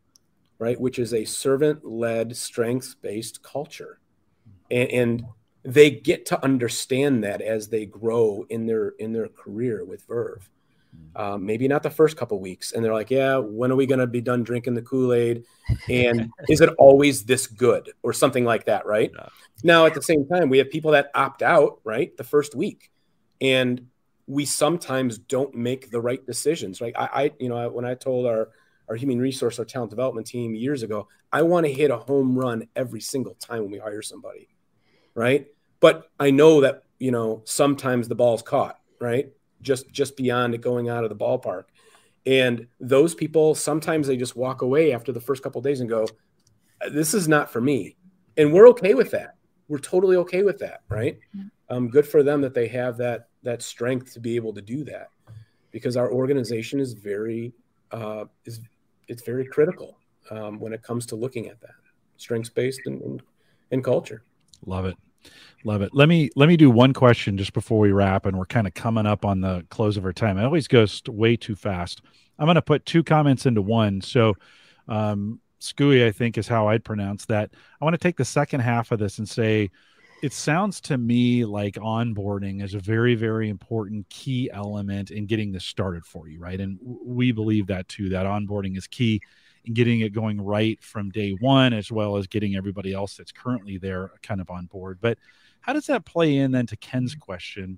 right? Which is a servant-led, strengths-based culture. And they get to understand that as they grow in their career with Verve. Maybe not the first couple of weeks. And they're like, yeah, when are we going to be done drinking the Kool-Aid? And is it always this good or something like that, right? Yeah. Now, at the same time, we have people that opt out, right, the first week. And we sometimes don't make the right decisions, right? I when I told our human resource, our talent development team years ago, I want to hit a home run every single time when we hire somebody, right? But I know that, sometimes the ball's caught, right? Just beyond it going out of the ballpark. And those people, sometimes they just walk away after the first couple of days and go, this is not for me. And we're okay with that. We're totally okay with that, right? Good for them that they have that strength to be able to do that, because our organization is very critical when it comes to looking at that strengths-based and culture. Love it. Let me do one question just before we wrap, and we're kind of coming up on the close of our time. It always goes way too fast. I'm going to put two comments into one. So Scooey, I think, is how I'd pronounce that. I want to take the second half of this and say, it sounds to me like onboarding is a very, very important key element in getting this started for you, right? And we believe that too, that onboarding is key in getting it going right from day one, as well as getting everybody else that's currently there kind of on board. But how does that play in then to Ken's question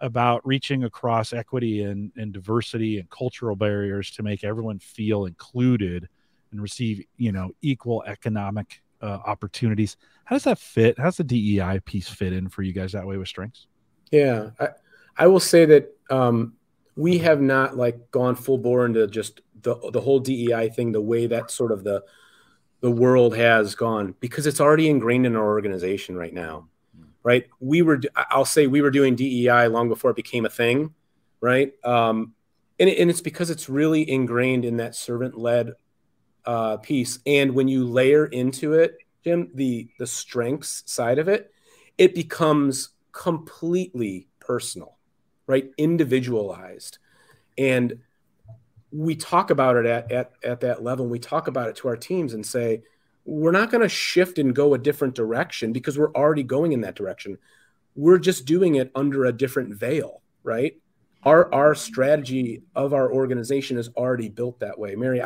about reaching across equity and diversity and cultural barriers to make everyone feel included and receive, equal economic opportunities? How does that fit? How does the DEI piece fit in for you guys that way with strengths? Yeah, I will say that we have not gone full bore into just the whole DEI thing the way that sort of the world has gone, because it's already ingrained in our organization right now, right? We were doing DEI long before it became a thing, right? And it's because it's really ingrained in that servant-led piece. And when you layer into it, Jim, the strengths side of it, it becomes completely personal, right? Individualized. And we talk about it at that level. And we talk about it to our teams and say, we're not going to shift and go a different direction because we're already going in that direction. We're just doing it under a different veil, right? Our strategy of our organization is already built that way. Mary,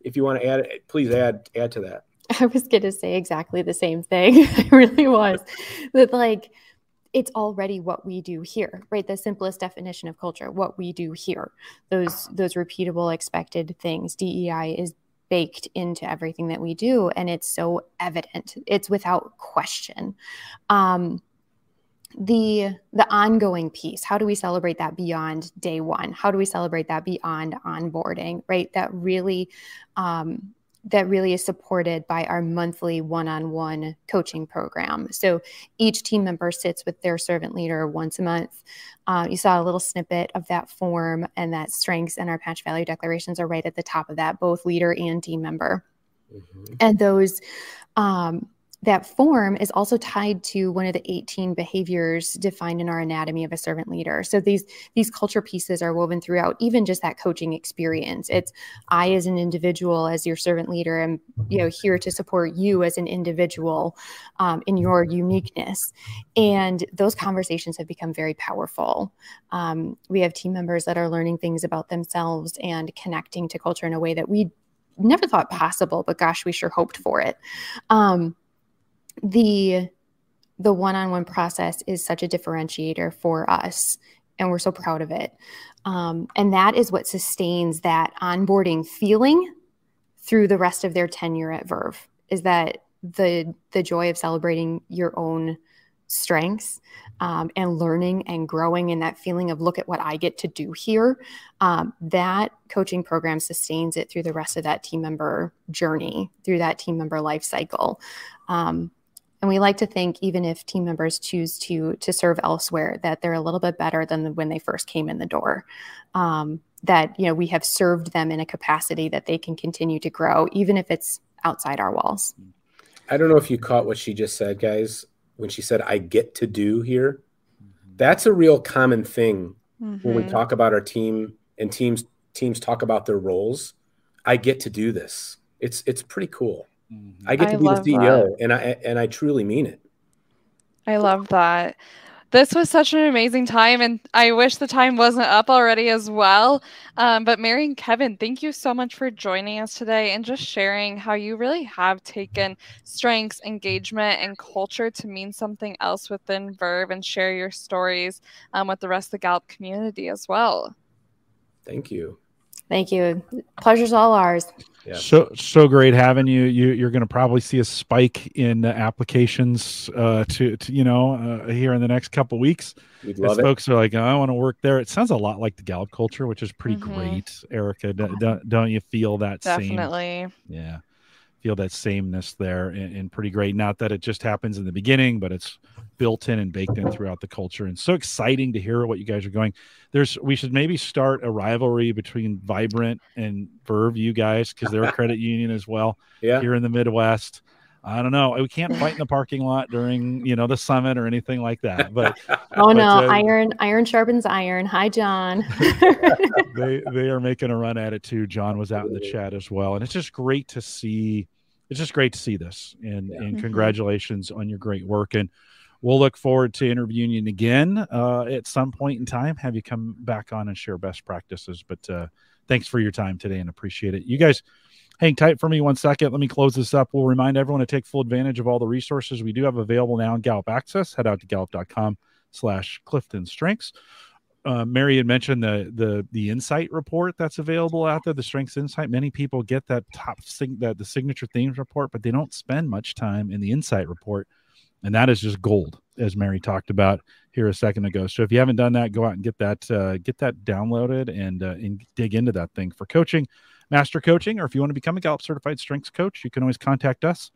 if you want to add, please add to that. I was going to say exactly the same thing. I really was. That it's already what we do here, right? The simplest definition of culture, what we do here, those repeatable expected things. DEI is baked into everything that we do. And it's so evident. It's without question. The ongoing piece, how do we celebrate that beyond day one? How do we celebrate that beyond onboarding, right? That really is supported by our monthly one-on-one coaching program. So each team member sits with their servant leader once a month. You saw a little snippet of that form, and that strengths and our Patch Valley declarations are right at the top of that, both leader and team member. Mm-hmm. And those that form is also tied to one of the 18 behaviors defined in our Anatomy of a Servant Leader. So these culture pieces are woven throughout, even just that coaching experience. It's I as an individual, as your servant leader, am here to support you as an individual in your uniqueness. And those conversations have become very powerful. We have team members that are learning things about themselves and connecting to culture in a way that we never thought possible, but gosh, we sure hoped for it. The one-on-one process is such a differentiator for us, and we're so proud of it. And that is what sustains that onboarding feeling through the rest of their tenure at Verve, is that the joy of celebrating your own strengths and learning and growing, and that feeling of look at what I get to do here, that coaching program sustains it through the rest of that team member journey, through that team member life cycle. And we like to think, even if team members choose to serve elsewhere, that they're a little bit better than when they first came in the door, that we have served them in a capacity that they can continue to grow, even if it's outside our walls. I don't know if you caught what she just said, guys, when she said, I get to do here. That's a real common thing when we talk about our team, and teams talk about their roles. I get to do this. It's pretty cool. I get to be the CEO, and I truly mean it. I love that. This was such an amazing time, and I wish the time wasn't up already as well. But Mary and Kevin, thank you so much for joining us today and just sharing how you really have taken strengths, engagement, and culture to mean something else within Verve, and share your stories with the rest of the Gallup community as well. Thank you. Thank you. Pleasure's all ours. Yeah. So great having you. You're going to probably see a spike in applications here in the next couple of weeks. We'd love it. Folks are like, oh, I want to work there. It sounds a lot like the Gallup culture, which is pretty great. Erica, don't you feel that? Definitely. Yeah. Feel that sameness there, and pretty great. Not that it just happens in the beginning, but it's built in and baked in throughout the culture. And so exciting to hear what you guys are going. We should maybe start a rivalry between Vibrant and Verve, you guys, because they're a credit union as well. Yeah. Here in the Midwest. I don't know. We can't fight in the parking lot during, the summit or anything like that. But iron sharpens iron. Hi, John. They are making a run at it too. John was out in the chat as well, and it's just great to see. It's just great to see this, and congratulations on your great work. And we'll look forward to interviewing you again at some point in time. Have you come back on and share best practices? But thanks for your time today, and appreciate it, you guys. Hang tight for me one second. Let me close this up. We'll remind everyone to take full advantage of all the resources we do have available now in Gallup Access. Head out to gallup.com/CliftonStrengths. Mary had mentioned the insight report that's available out there, the Strengths Insight. Many people get that the signature themes report, but they don't spend much time in the insight report. And that is just gold, as Mary talked about here a second ago. So if you haven't done that, go out and get that downloaded and dig into that thing for coaching. Master coaching, or if you want to become a Gallup certified strengths coach, you can always contact us.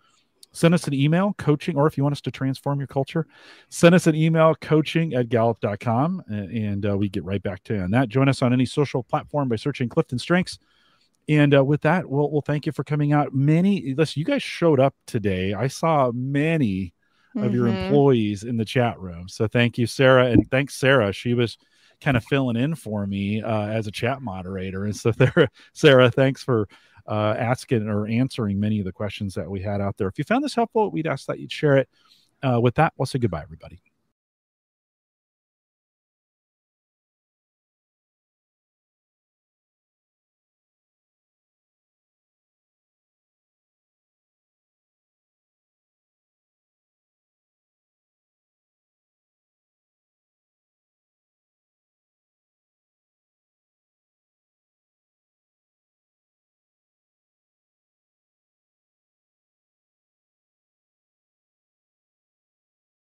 Send us an email, coaching, or if you want us to transform your culture, send us an email, coaching@gallup.com, and we get right back to you on that. Join us on any social platform by searching Clifton Strengths. And with that, we'll thank you for coming out. You guys showed up today. I saw many of your employees in the chat room. So thank you, Sarah. And thanks, Sarah. She was kind of filling in for me as a chat moderator. And so there, Sarah, thanks for asking or answering many of the questions that we had out there. If you found this helpful, we'd ask that you'd share it. With that, we'll say goodbye, everybody.